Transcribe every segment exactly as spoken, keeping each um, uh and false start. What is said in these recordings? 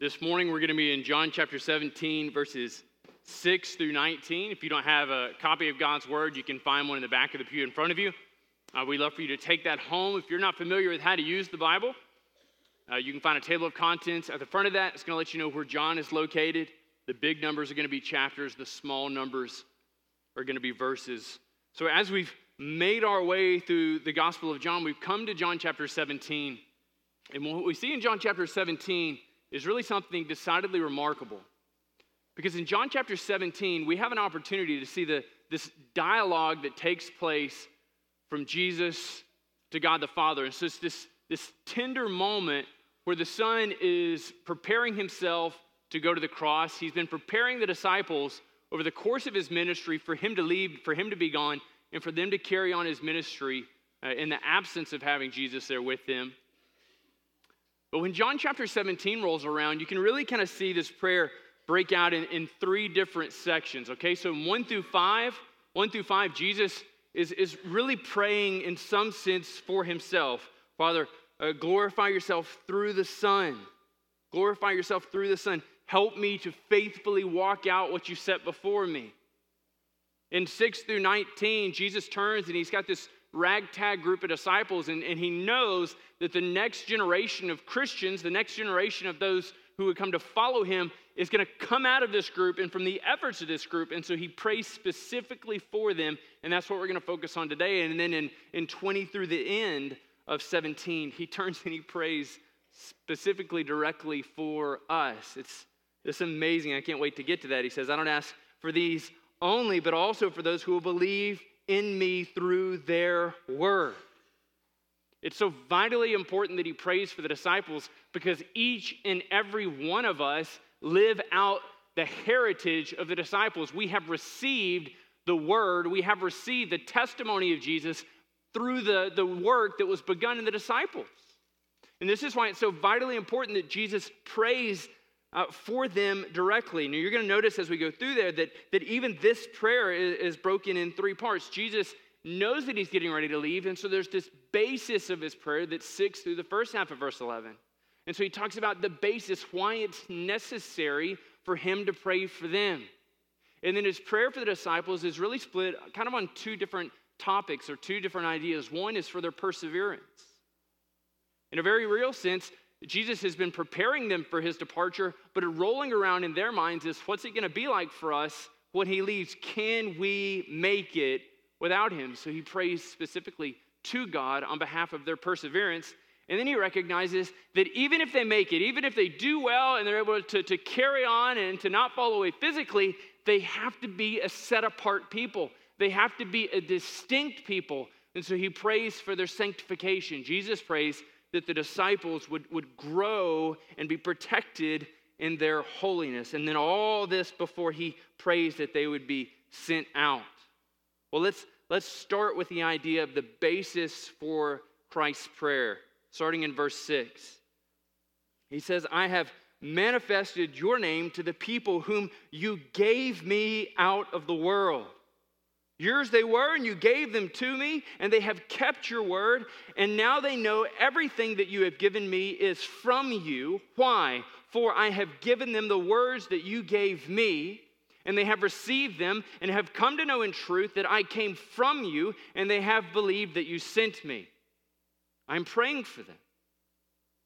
This morning we're going to be in John chapter seventeen, verses six through nineteen. If you don't have a copy of God's Word, you can find one in the back of the pew in front of you. Uh, we'd love for you to take that home. If you're not familiar with how to use the Bible, uh, you can find a table of contents at the front of that. It's going to let you know where John is located. The big numbers are going to be chapters. The small numbers are going to be verses. So as we've made our way through the Gospel of John, we've come to John chapter seventeen. And what we see in John chapter seventeen is really something decidedly remarkable. Because in John chapter seventeen, we have an opportunity to see the, this dialogue that takes place from Jesus to God the Father. And so it's this, this tender moment where the Son is preparing himself to go to the cross. He's been preparing the disciples over the course of his ministry for him to leave, for him to be gone, and for them to carry on his ministry uh, in the absence of having Jesus there with them. But when John chapter seventeen rolls around, you can really kind of see this prayer break out in, in three different sections, okay? So in one through five, one through five, Jesus is, is really praying in some sense for himself. Father, uh, glorify yourself through the Son. Glorify yourself through the Son. Help me to faithfully walk out what you set before me. In six through nineteen, Jesus turns and he's got this ragtag group of disciples, and, and he knows that the next generation of Christians, the next generation of those who would come to follow him, is going to come out of this group and from the efforts of this group, and so he prays specifically for them, and that's what we're going to focus on today. And then in, in twenty through the end of seventeen, he turns and he prays specifically directly for us. It's, it's amazing. I can't wait to get to that. He says, I don't ask for these only, but also for those who will believe in me through their word. It's so vitally important that he prays for the disciples because each and every one of us live out the heritage of the disciples. We have received the word. We have received the testimony of Jesus through the, the work that was begun in the disciples. And this is why it's so vitally important that Jesus prays Uh, for them directly. Now, you're going to notice as we go through there that, that even this prayer is, is broken in three parts. Jesus knows that he's getting ready to leave, and so there's this basis of his prayer that's six through the first half of verse eleven. And so he talks about the basis, why it's necessary for him to pray for them. And then his prayer for the disciples is really split kind of on two different topics or two different ideas. One is for their perseverance. In a very real sense, Jesus has been preparing them for his departure, but rolling around in their minds is, what's it going to be like for us when he leaves? Can we make it without him? So he prays specifically to God on behalf of their perseverance. And then he recognizes that even if they make it, even if they do well and they're able to, to carry on and to not fall away physically, they have to be a set-apart people. They have to be a distinct people. And so he prays for their sanctification. Jesus prays that the disciples would, would grow and be protected in their holiness. And then all this before he prays that they would be sent out. Well, let's, let's start with the idea of the basis for Christ's prayer, starting in verse six. He says, I have manifested your name to the people whom you gave me out of the world. Yours they were, and you gave them to me, and they have kept your word, and now they know everything that you have given me is from you. Why? For I have given them the words that you gave me, and they have received them, and have come to know in truth that I came from you, and they have believed that you sent me. I'm praying for them.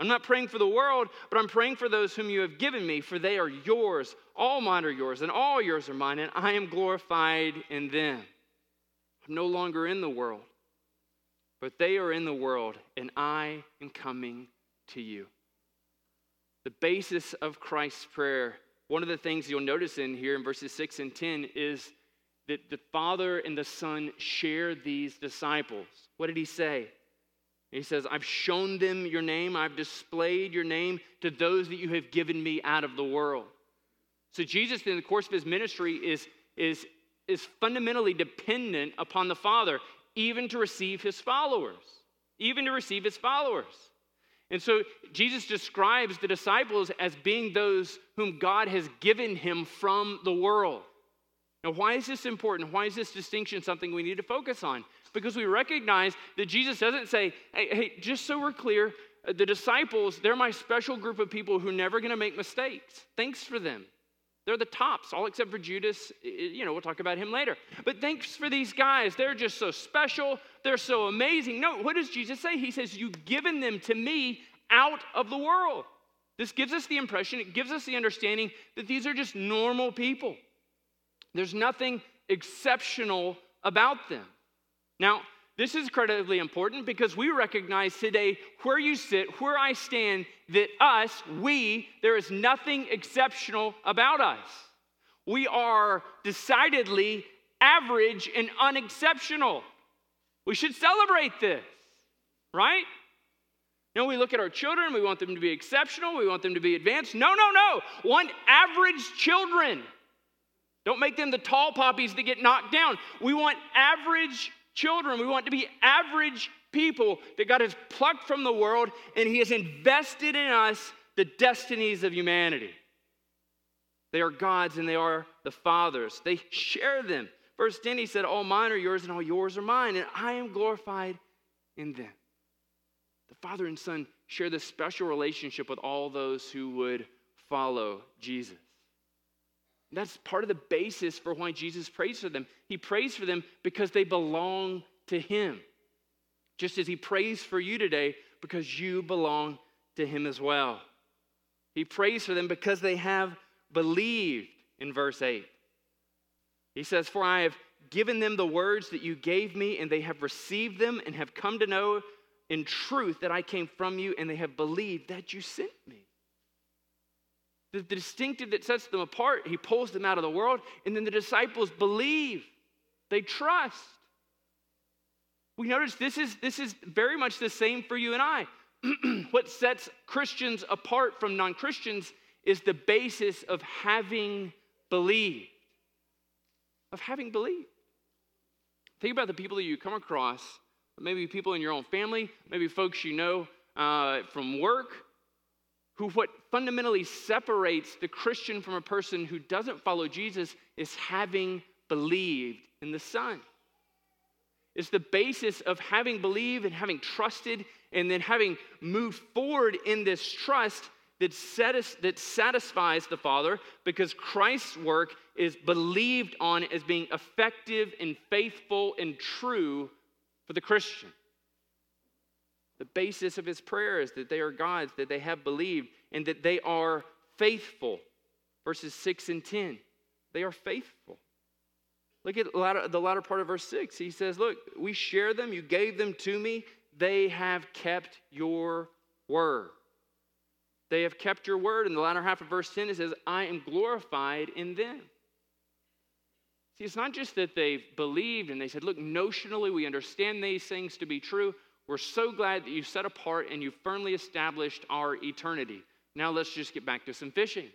I'm not praying for the world, but I'm praying for those whom you have given me, for they are yours. All mine are yours, and all yours are mine, and I am glorified in them. I'm no longer in the world, but they are in the world, and I am coming to you. The basis of Christ's prayer, one of the things you'll notice in here in verses six and ten is that the Father and the Son share these disciples. What did he say? He says, I've shown them your name. I've displayed your name to those that you have given me out of the world. So Jesus, in the course of his ministry, is is is fundamentally dependent upon the Father, even to receive his followers, even to receive his followers. And so Jesus describes the disciples as being those whom God has given him from the world. Now, why is this important? Why is this distinction something we need to focus on? Because we recognize that Jesus doesn't say, hey, hey, just so we're clear, The disciples, they're my special group of people who are never going to make mistakes. Thanks for them. They're the tops, all except for Judas. You know, we'll talk about him later. But thanks for these guys. They're just so special. They're so amazing. No, what does Jesus say? He says, you've given them to me out of the world. This gives us the impression, it gives us the understanding that these are just normal people. There's nothing exceptional about them. Now, this is incredibly important because we recognize today where you sit, where I stand, that us, we, there is nothing exceptional about us. We are decidedly average and unexceptional. We should celebrate this, right? You know, we look at our children, we want them to be exceptional, we want them to be advanced. No, no, no. Want average children. Don't make them the tall poppies that get knocked down. We want average children. We want to be average people that God has plucked from the world, and he has invested in us the destinies of humanity. They are God's and they are the Father's. They share them. Verse ten, he said, all mine are yours and all yours are mine, and I am glorified in them. The Father and Son share this special relationship with all those who would follow Jesus. That's part of the basis for why Jesus prays for them. He prays for them because they belong to him. Just as he prays for you today because you belong to him as well. He prays for them because they have believed in verse eight. He says, for I have given them the words that you gave me, and they have received them and have come to know in truth that I came from you, and they have believed that you sent me. The distinctive that sets them apart, he pulls them out of the world, and then the disciples believe. They trust. We notice this is, this is very much the same for you and I. What sets Christians apart from non-Christians is the basis of having believed. Of having believed. Think about the people that you come across, maybe people in your own family, maybe folks you know uh, from work, who what fundamentally separates the Christian from a person who doesn't follow Jesus is having believed in the Son. It's the basis of having believed and having trusted and then having moved forward in this trust that, satis- that satisfies the Father, because Christ's work is believed on as being effective and faithful and true for the Christian. The basis of his prayer is that they are God's, that they have believed, and that they are faithful. Verses six and ten, they are faithful. Look at the latter part of verse six. He says, look, we share them. You gave them to me. They have kept your word. They have kept your word. In the latter half of verse ten, it says, I am glorified in them. See, it's not just that they've believed and they said, look, notionally, we understand these things to be true. We're so glad that you set apart and you firmly established our eternity. Now let's just get back to some fishing.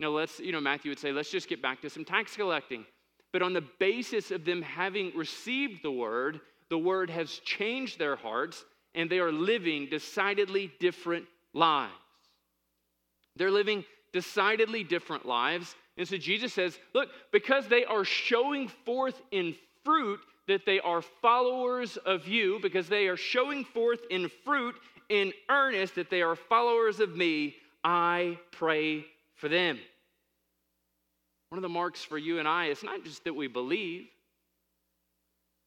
Now let's, you know, Matthew would say, let's just get back to some tax collecting. But on the basis of them having received the word, the word has changed their hearts, and they are living decidedly different lives. They're living decidedly different lives. And so Jesus says, look, because they are showing forth in fruit that they are followers of you, because they are showing forth in fruit, in earnest, that they are followers of me, I pray for them. One of the marks for you and I is not just that we believe.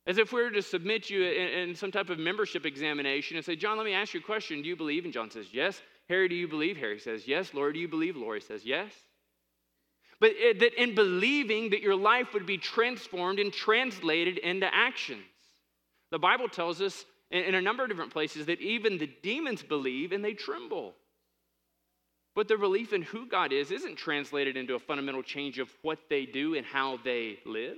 As if we were to submit you in, in some type of membership examination and say, John, let me ask you a question. Do you believe? And John says, yes. Harry, do you believe? Harry says, yes. Laura, do you believe? Laura says, yes. But that in believing that your life would be transformed and translated into actions. The Bible tells us in a number of different places that even the demons believe and they tremble. But their belief in who God is isn't translated into a fundamental change of what they do and how they live.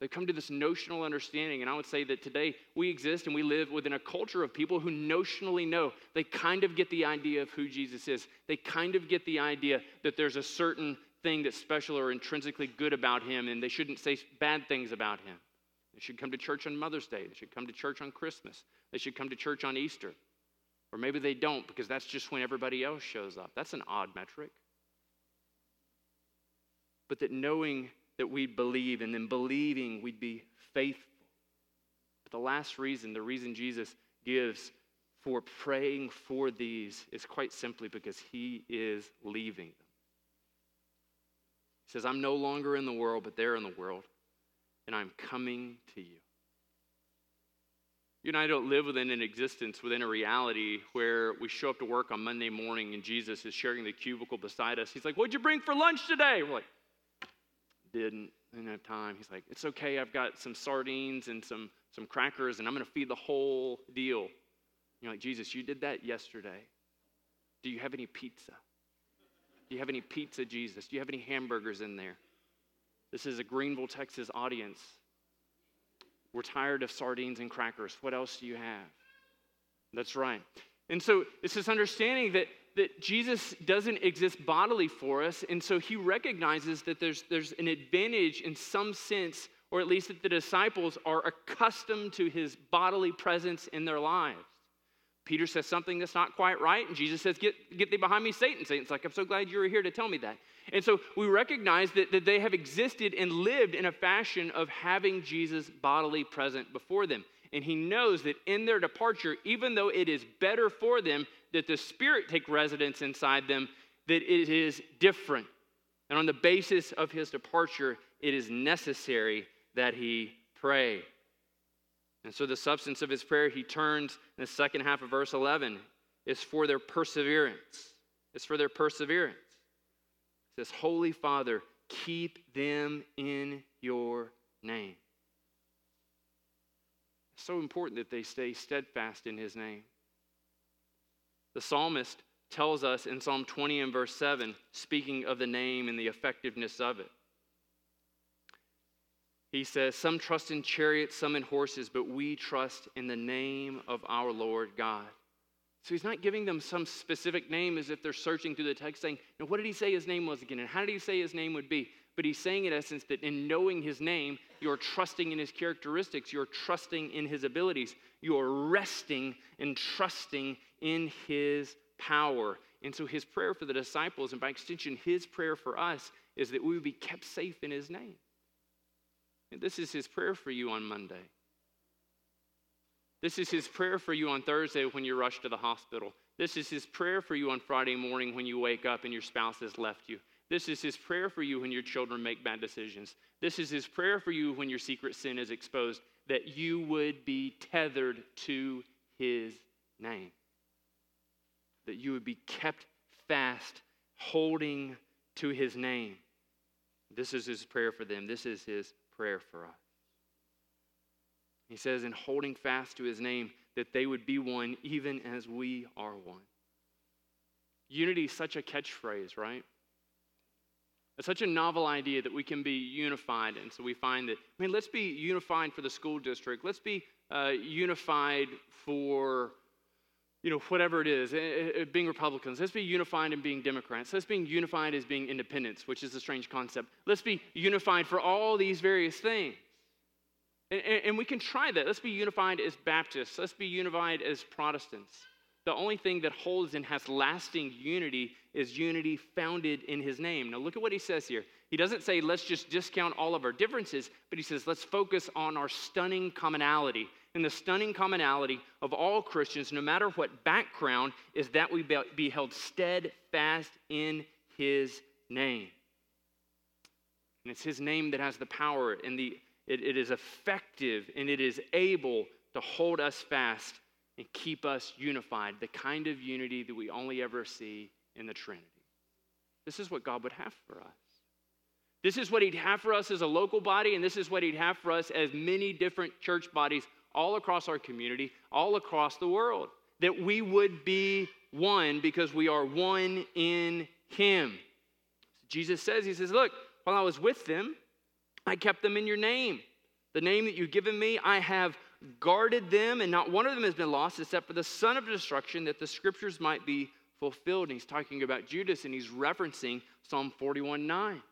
They come to this notional understanding, and I would say that today we exist and we live within a culture of people who notionally know. They kind of get the idea of who Jesus is. They kind of get the idea that there's a certain thing that's special or intrinsically good about him, and they shouldn't say bad things about him. They should come to church on Mother's Day. They should come to church on Christmas. They should come to church on Easter. Or maybe they don't, because that's just when everybody else shows up. That's an odd metric. But that knowing that we'd believe, and then believing we'd be faithful. But the last reason, the reason Jesus gives for praying for these is quite simply because he is leaving them. He says, I'm no longer in the world, but they're in the world, and I'm coming to you. You and I don't live within an existence, within a reality where we show up to work on Monday morning and Jesus is sharing the cubicle beside us. He's like, what'd you bring for lunch today? We're like, didn't, didn't have time. He's like, it's okay, I've got some sardines and some, some crackers and I'm gonna feed the whole deal. You're like, Jesus, you did that yesterday. Do you have any pizza? Do you have any pizza, Jesus? Do you have any hamburgers in there? This is a Greenville, Texas audience. We're tired of sardines and crackers. What else do you have? That's right. And so it's this understanding that, that Jesus doesn't exist bodily for us, and so he recognizes that there's, there's an advantage in some sense, or at least that the disciples are accustomed to his bodily presence in their lives. Peter says something that's not quite right, and Jesus says, get, get thee behind me, Satan. Satan's like, I'm so glad you were here to tell me that. And so we recognize that, that they have existed and lived in a fashion of having Jesus bodily present before them. And he knows that in their departure, even though it is better for them that the Spirit take residence inside them, that it is different. And on the basis of his departure, it is necessary that he pray. And so the substance of his prayer, he turns in the second half of verse eleven, is for their perseverance. It's for their perseverance. It says, Holy Father, keep them in your name. It's so important that they stay steadfast in his name. The psalmist tells us in Psalm twenty and verse seven, speaking of the name and the effectiveness of it. He says, some trust in chariots, some in horses, but we trust in the name of our Lord God. So he's not giving them some specific name as if they're searching through the text saying, now what did he say his name was again? And how did he say his name would be? But he's saying in essence that in knowing his name, you're trusting in his characteristics, you're trusting in his abilities, you're resting and trusting in his power. And so his prayer for the disciples, and by extension, his prayer for us, is that we would be kept safe in his name. This is his prayer for you on Monday. This is his prayer for you on Thursday when you rush to the hospital. This is his prayer for you on Friday morning when you wake up and your spouse has left you. This is his prayer for you when your children make bad decisions. This is his prayer for you when your secret sin is exposed, that you would be tethered to his name. That you would be kept fast, holding to his name. This is his prayer for them. This is his prayer for us. He says, in holding fast to his name, that they would be one even as we are one. Unity is such a catchphrase, right? It's such a novel idea that we can be unified. And so we find that, I mean, let's be unified for the school district. Let's be uh, unified for, you know, whatever it is, it, it, being Republicans. Let's be unified in being Democrats. Let's be unified as being independents, which is a strange concept. Let's be unified for all these various things. And, and, and we can try that. Let's be unified as Baptists. Let's be unified as Protestants. The only thing that holds and has lasting unity is unity founded in his name. Now look at what he says here. He doesn't say, let's just discount all of our differences, but he says, let's focus on our stunning commonality. And the stunning commonality of all Christians, no matter what background, is that we be held steadfast in his name. And it's his name that has the power, and the it, it is effective, and it is able to hold us fast and keep us unified, the kind of unity that we only ever see in the Trinity. This is what God would have for us. This is what he'd have for us as a local body, and this is what he'd have for us as many different church bodies all across our community, all across the world, that we would be one because we are one in him. So Jesus says, he says, look, while I was with them, I kept them in your name. The name that you've given me, I have guarded them, and not one of them has been lost except for the son of destruction, that the scriptures might be fulfilled. And he's talking about Judas, and he's referencing Psalm forty-one nine.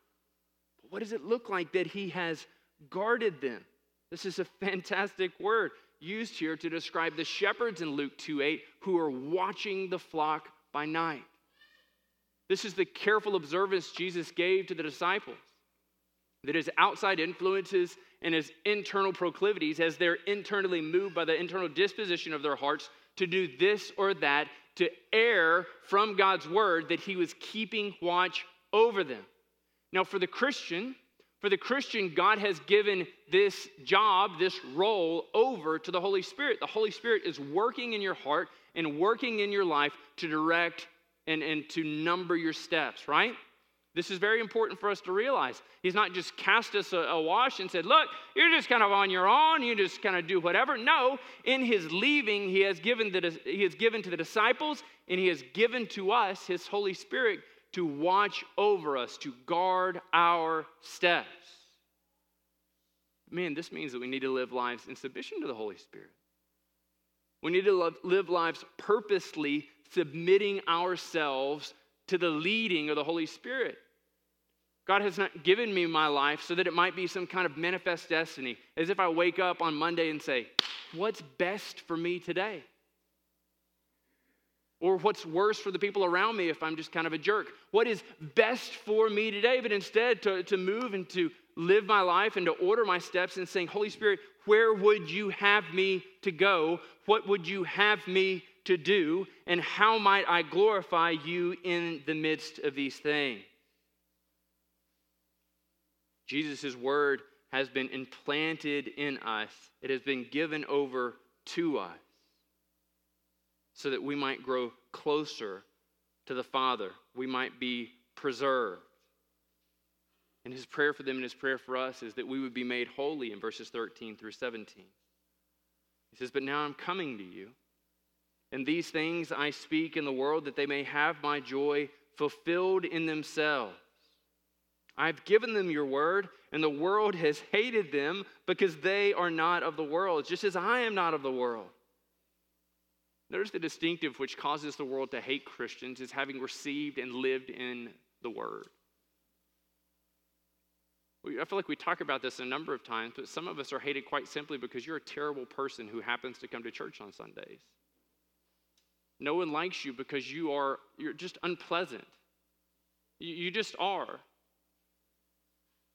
But what does it look like that he has guarded them? This is a fantastic word used here to describe the shepherds in Luke two eight who are watching the flock by night. This is the careful observance Jesus gave to the disciples, that his outside influences and his internal proclivities, as they're internally moved by the internal disposition of their hearts to do this or that, to err from God's word, that he was keeping watch over them. Now for the Christian, for the Christian, God has given this job, this role over to the Holy Spirit. The Holy Spirit is working in your heart and working in your life to direct and, and to number your steps, right? This is very important for us to realize. He's not just cast us awash and said, look, you're just kind of on your own. You just kind of do whatever. No, in his leaving, he has given the, he has given to the disciples, and he has given to us his Holy Spirit to watch over us, to guard our steps. Man, this means that we need to live lives in submission to the Holy Spirit. We need to live lives purposely submitting ourselves to the leading of the Holy Spirit. God has not given me my life so that it might be some kind of manifest destiny, as if I wake up on Monday and say, what's best for me today? Or what's worse for the people around me if I'm just kind of a jerk? What is best for me today? But instead to, to move and to live my life and to order my steps and saying, Holy Spirit, where would you have me to go? What would you have me to do? And how might I glorify you in the midst of these things? Jesus' word has been implanted in us. It has been given over to us, so that we might grow closer to the Father. We might be preserved. And his prayer for them and his prayer for us is that we would be made holy in verses thirteen through seventeen. He says, but now I'm coming to you, and these things I speak in the world, that they may have my joy fulfilled in themselves. I've given them your word, and the world has hated them, because they are not of the world, just as I am not of the world. Notice the distinctive which causes the world to hate Christians is having received and lived in the word. I feel like we talk about this a number of times, but some of us are hated quite simply because you're a terrible person who happens to come to church on Sundays. No one likes you because you are, you're just unpleasant. You, you just are.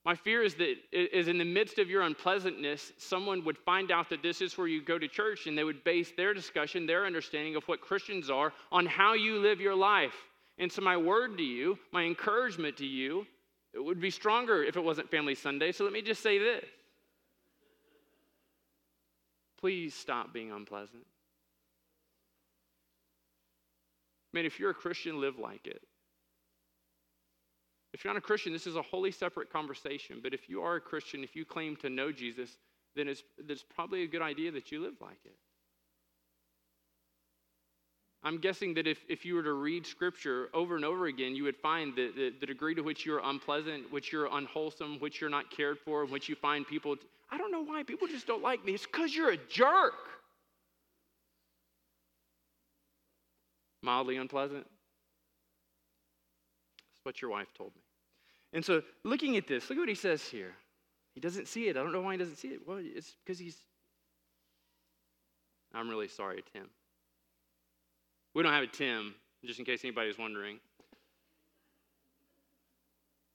My fear is that is in the midst of your unpleasantness, someone would find out that this is where you go to church, and they would base their discussion, their understanding of what Christians are, on how you live your life. And so my word to you, my encouragement to you, it would be stronger if it wasn't Family Sunday. So let me just say this. Please stop being unpleasant. Man, if you're a Christian, live like it. If you're not a Christian, this is a wholly separate conversation. But if you are a Christian, if you claim to know Jesus, then it's, it's probably a good idea that you live like it. I'm guessing that if, if you were to read Scripture over and over again, you would find that the, the degree to which you're unpleasant, which you're unwholesome, which you're not cared for, which you find people, I don't know why, people just don't like me. It's because you're a jerk. Mildly unpleasant. That's what your wife told me. And so looking at this, look at what he says here. He doesn't see it. I don't know why he doesn't see it. Well, it's because he's... I'm really sorry, Tim. We don't have a Tim, just in case anybody's wondering.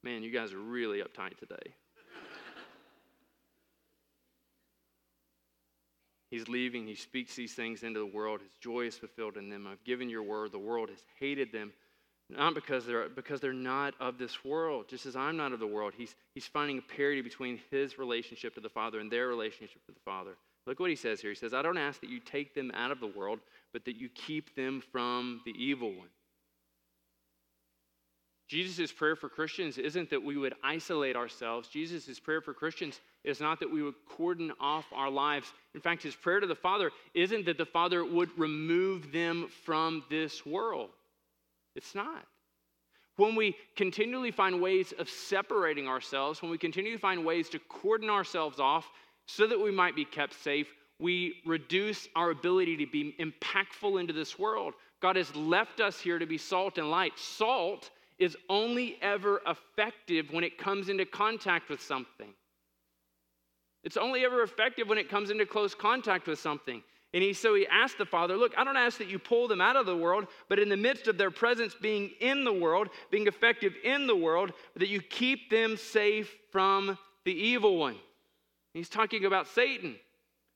Man, you guys are really uptight today. He's leaving. He speaks these things into the world. His joy is fulfilled in them. I've given your word. The world has hated them. Not because they're because they're not of this world, just as I'm not of the world. He's he's finding a parity between his relationship to the Father and their relationship to the Father. Look what he says here. He says, I don't ask that you take them out of the world, but that you keep them from the evil one. Jesus' prayer for Christians isn't that we would isolate ourselves. Jesus' prayer for Christians is not that we would cordon off our lives. In fact, his prayer to the Father isn't that the Father would remove them from this world. It's not. When we continually find ways of separating ourselves, when we continue to find ways to cordon ourselves off so that we might be kept safe, we reduce our ability to be impactful into this world. God has left us here to be salt and light. Salt is only ever effective when it comes into contact with something. It's only ever effective when it comes into close contact with something. And he, so he asked the Father, look, I don't ask that you pull them out of the world, but in the midst of their presence being in the world, being effective in the world, that you keep them safe from the evil one. He's talking about Satan.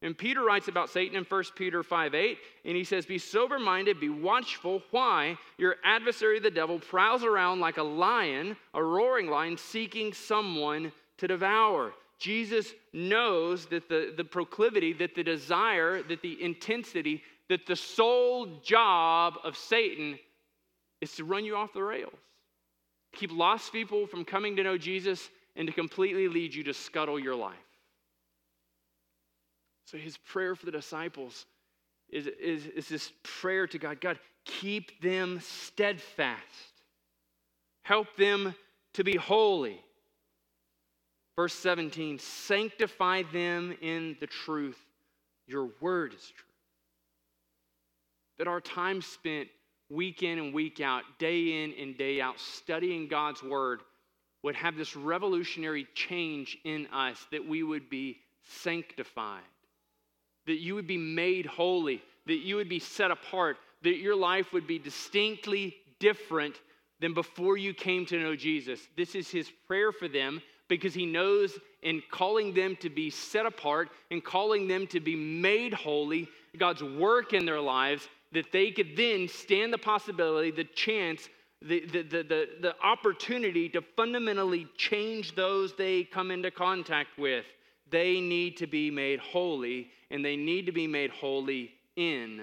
And Peter writes about Satan in First Peter five eight, and he says, be sober-minded, be watchful. Why? Your adversary, the devil, prowls around like a lion, a roaring lion, seeking someone to devour. Jesus knows that the, the proclivity, that the desire, that the intensity, that the sole job of Satan is to run you off the rails, keep lost people from coming to know Jesus, and to completely lead you to scuttle your life. So his prayer for the disciples is, is, is this prayer to God. God, keep them steadfast. Help them to be holy. Verse seventeen, sanctify them in the truth. Your word is true. That our time spent week in and week out, day in and day out, studying God's word would have this revolutionary change in us, that we would be sanctified, that you would be made holy, that you would be set apart, that your life would be distinctly different than before you came to know Jesus. This is his prayer for them, because he knows in calling them to be set apart and calling them to be made holy, God's work in their lives, that they could then stand the possibility, the chance, the, the, the, the, the opportunity to fundamentally change those they come into contact with. They need to be made holy, and they need to be made holy in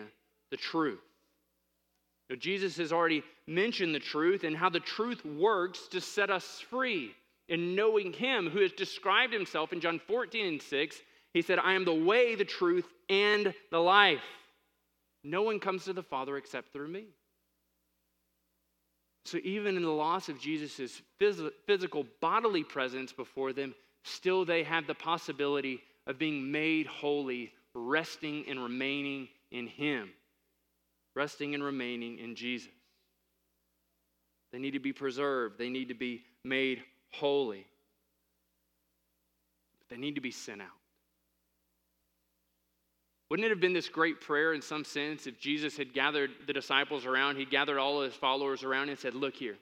the truth. Now, Jesus has already mentioned the truth and how the truth works to set us free. And knowing him who has described himself in John fourteen and six, he said, I am the way, the truth, and the life. No one comes to the Father except through me. So even in the loss of Jesus' phys- physical bodily presence before them, still they have the possibility of being made holy, resting and remaining in him, resting and remaining in Jesus. They need to be preserved. They need to be made holy. They need to be sent out. Wouldn't it have been this great prayer in some sense if Jesus had gathered the disciples around, he gathered all of his followers around and said, look here,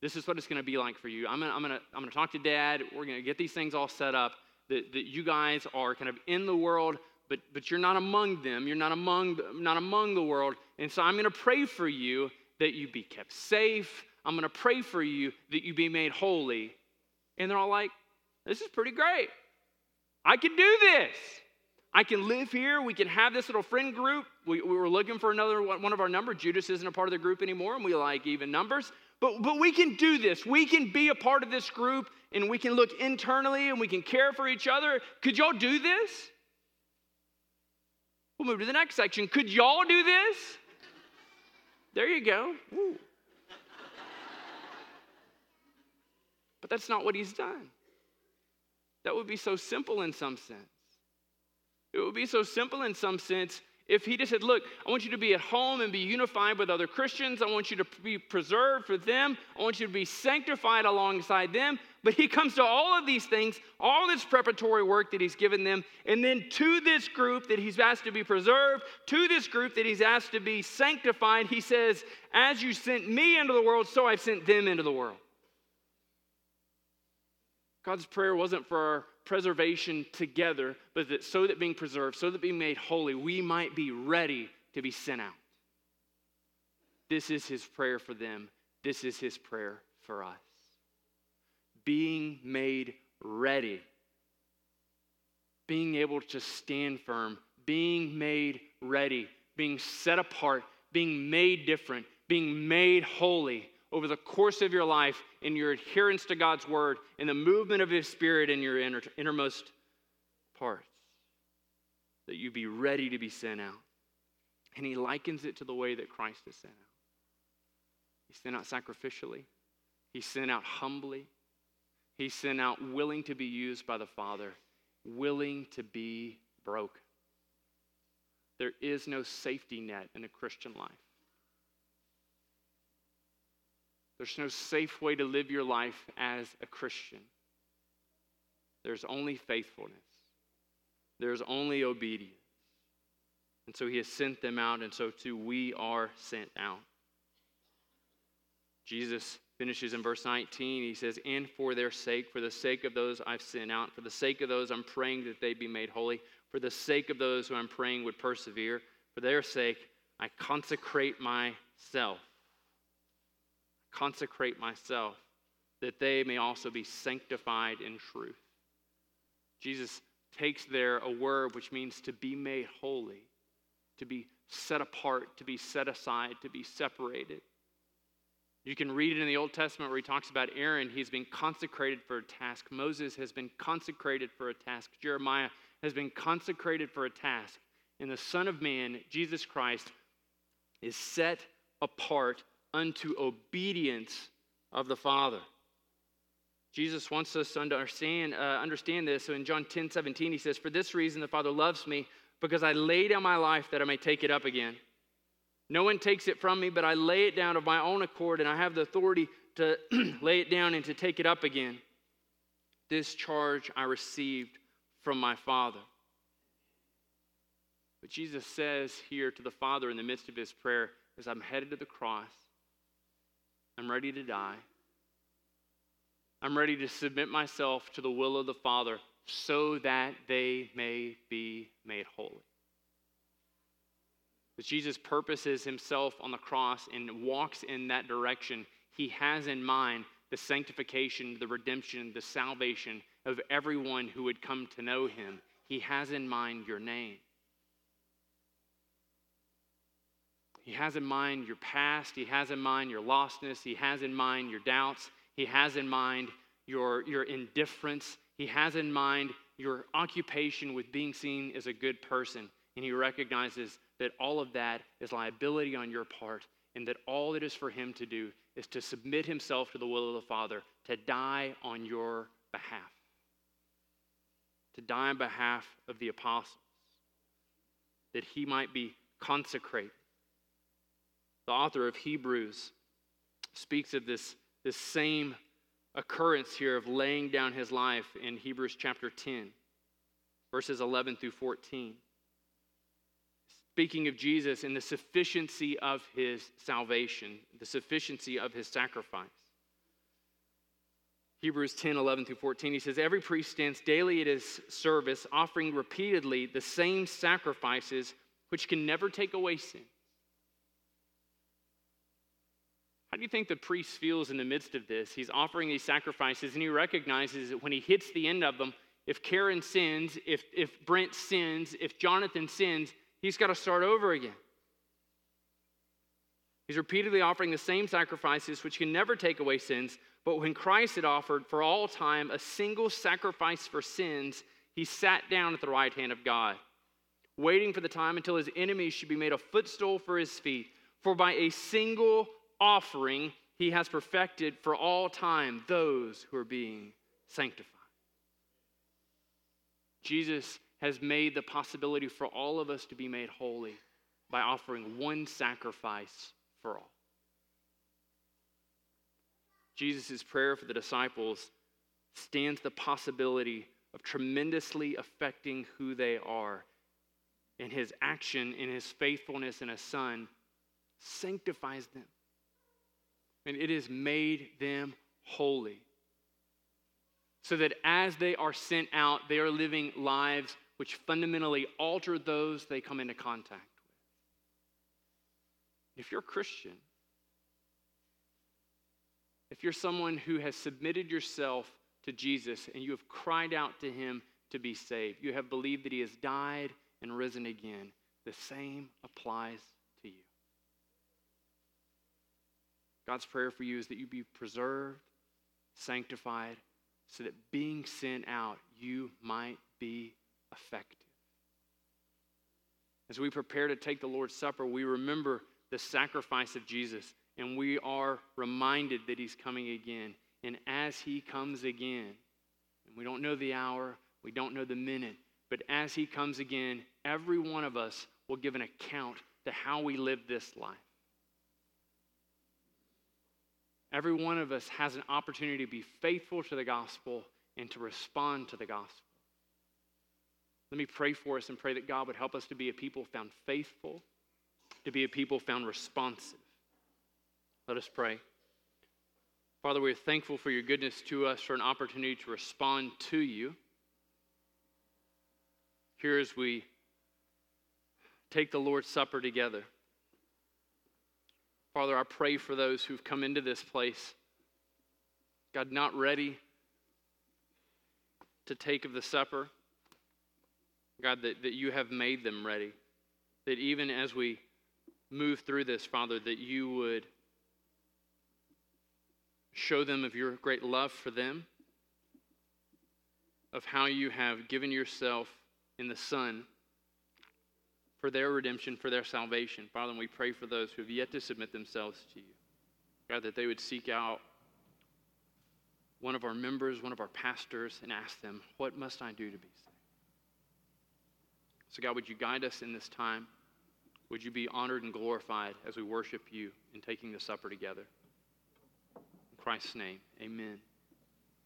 this is what it's going to be like for you. I'm going to, I'm going to, I'm going to talk to Dad. We're going to get these things all set up, that, that you guys are kind of in the world, but, but you're not among them. You're not among, not among the world. And so I'm going to pray for you that you be kept safe. I'm going to pray for you that you be made holy. And they're all like, this is pretty great. I can do this. I can live here. We can have this little friend group. We, we were looking for another one of our number. Judas isn't a part of the group anymore, and we like even numbers. But, but we can do this. We can be a part of this group, and we can look internally, and we can care for each other. Could y'all do this? We'll move to the next section. Could y'all do this? There you go. Woo. But that's not what he's done. That would be so simple in some sense. It would be so simple in some sense if he just said, look, I want you to be at home and be unified with other Christians. I want you to be preserved for them. I want you to be sanctified alongside them. But he comes to all of these things, all this preparatory work that he's given them, and then to this group that he's asked to be preserved, to this group that he's asked to be sanctified, he says, as you sent me into the world, so I've sent them into the world. God's prayer wasn't for our preservation together, but that so that being preserved, so that being made holy, we might be ready to be sent out. This is his prayer for them. This is his prayer for us. Being made ready. Being able to stand firm. Being made ready. Being set apart. Being made different. Being made holy. Over the course of your life, in your adherence to God's word, in the movement of his spirit in your inner, innermost parts, that you be ready to be sent out. And he likens it to the way that Christ is sent out. He sent out sacrificially. He sent out humbly. He sent out willing to be used by the Father, willing to be broken. There is no safety net in the Christian life. There's no safe way to live your life as a Christian. There's only faithfulness. There's only obedience. And so he has sent them out, and so too we are sent out. Jesus finishes in verse nineteen. He says, and for their sake, for the sake of those I've sent out, for the sake of those I'm praying that they be made holy, For the sake of those who I'm praying would persevere, for their sake, I consecrate myself. Consecrate myself, that they may also be sanctified in truth. Jesus takes there a word which means to be made holy, to be set apart, to be set aside, to be separated. You can read it in the Old Testament where he talks about Aaron. He's been consecrated for a task. Moses has been consecrated for a task. Jeremiah has been consecrated for a task. And the Son of Man, Jesus Christ, is set apart unto obedience of the Father. Jesus wants us to understand, uh, understand this. So in John ten seventeen, he says, "For this reason the Father loves me, because I lay down my life that I may take it up again. No one takes it from me, but I lay it down of my own accord, and I have the authority to lay it down and to take it up again. This charge I received from my Father." But Jesus says here to the Father in the midst of his prayer, as I'm headed to the cross, I'm ready to die. I'm ready to submit myself to the will of the Father so that they may be made holy. But Jesus purposes himself on the cross and walks in that direction. He has in mind the sanctification, the redemption, the salvation of everyone who would come to know him. He has in mind your name. He has in mind your past. He has in mind your lostness. He has in mind your doubts. He has in mind your, your indifference. He has in mind your occupation with being seen as a good person. And he recognizes that all of that is liability on your part, and that all it is for him to do is to submit himself to the will of the Father, to die on your behalf, to die on behalf of the apostles, that he might be consecrated. The author of Hebrews speaks of this, this same occurrence here of laying down his life in Hebrews chapter ten, verses eleven through fourteen. Speaking of Jesus and the sufficiency of his salvation, the sufficiency of his sacrifice. Hebrews ten, eleven through fourteen, he says, "Every priest stands daily at his service, offering repeatedly the same sacrifices, which can never take away sin." How do you think the priest feels in the midst of this? He's offering these sacrifices, and he recognizes that when he hits the end of them, if Karen sins, if, if Brent sins, if Jonathan sins, he's got to start over again. He's repeatedly offering the same sacrifices which can never take away sins, but when Christ had offered for all time a single sacrifice for sins, he sat down at the right hand of God, waiting for the time until his enemies should be made a footstool for his feet. For by a single offering he has perfected for all time those who are being sanctified. Jesus has made the possibility for all of us to be made holy by offering one sacrifice for all. Jesus' prayer for the disciples stands the possibility of tremendously affecting who they are, and his action in his faithfulness in his Son sanctifies them, and it has made them holy, so that as they are sent out, they are living lives which fundamentally alter those they come into contact with. If you're a Christian, if you're someone who has submitted yourself to Jesus and you have cried out to him to be saved, you have believed that he has died and risen again, the same applies to you. God's prayer for you is that you be preserved, sanctified, so that being sent out, you might be effective. As we prepare to take the Lord's Supper, we remember the sacrifice of Jesus, and we are reminded that he's coming again. And as he comes again, and we don't know the hour, we don't know the minute, but as he comes again, every one of us will give an account to how we live this life. Every one of us has an opportunity to be faithful to the gospel and to respond to the gospel. Let me pray for us and pray that God would help us to be a people found faithful, to be a people found responsive. Let us pray. Father, we are thankful for your goodness to us, for an opportunity to respond to you. here as we take the Lord's Supper together. Father, I pray for those who've come into this place, God, not ready to take of the supper. God, that, that you have made them ready. That even as we move through this, Father, that you would show them of your great love for them, of how you have given yourself in the Son for their redemption, for their salvation. Father, and we pray for those who have yet to submit themselves to you. God, that they would seek out one of our members, one of our pastors, and ask them, what must I do to be saved? So God, would you guide us in this time? Would you be honored and glorified as we worship you in taking the supper together? In Christ's name, amen.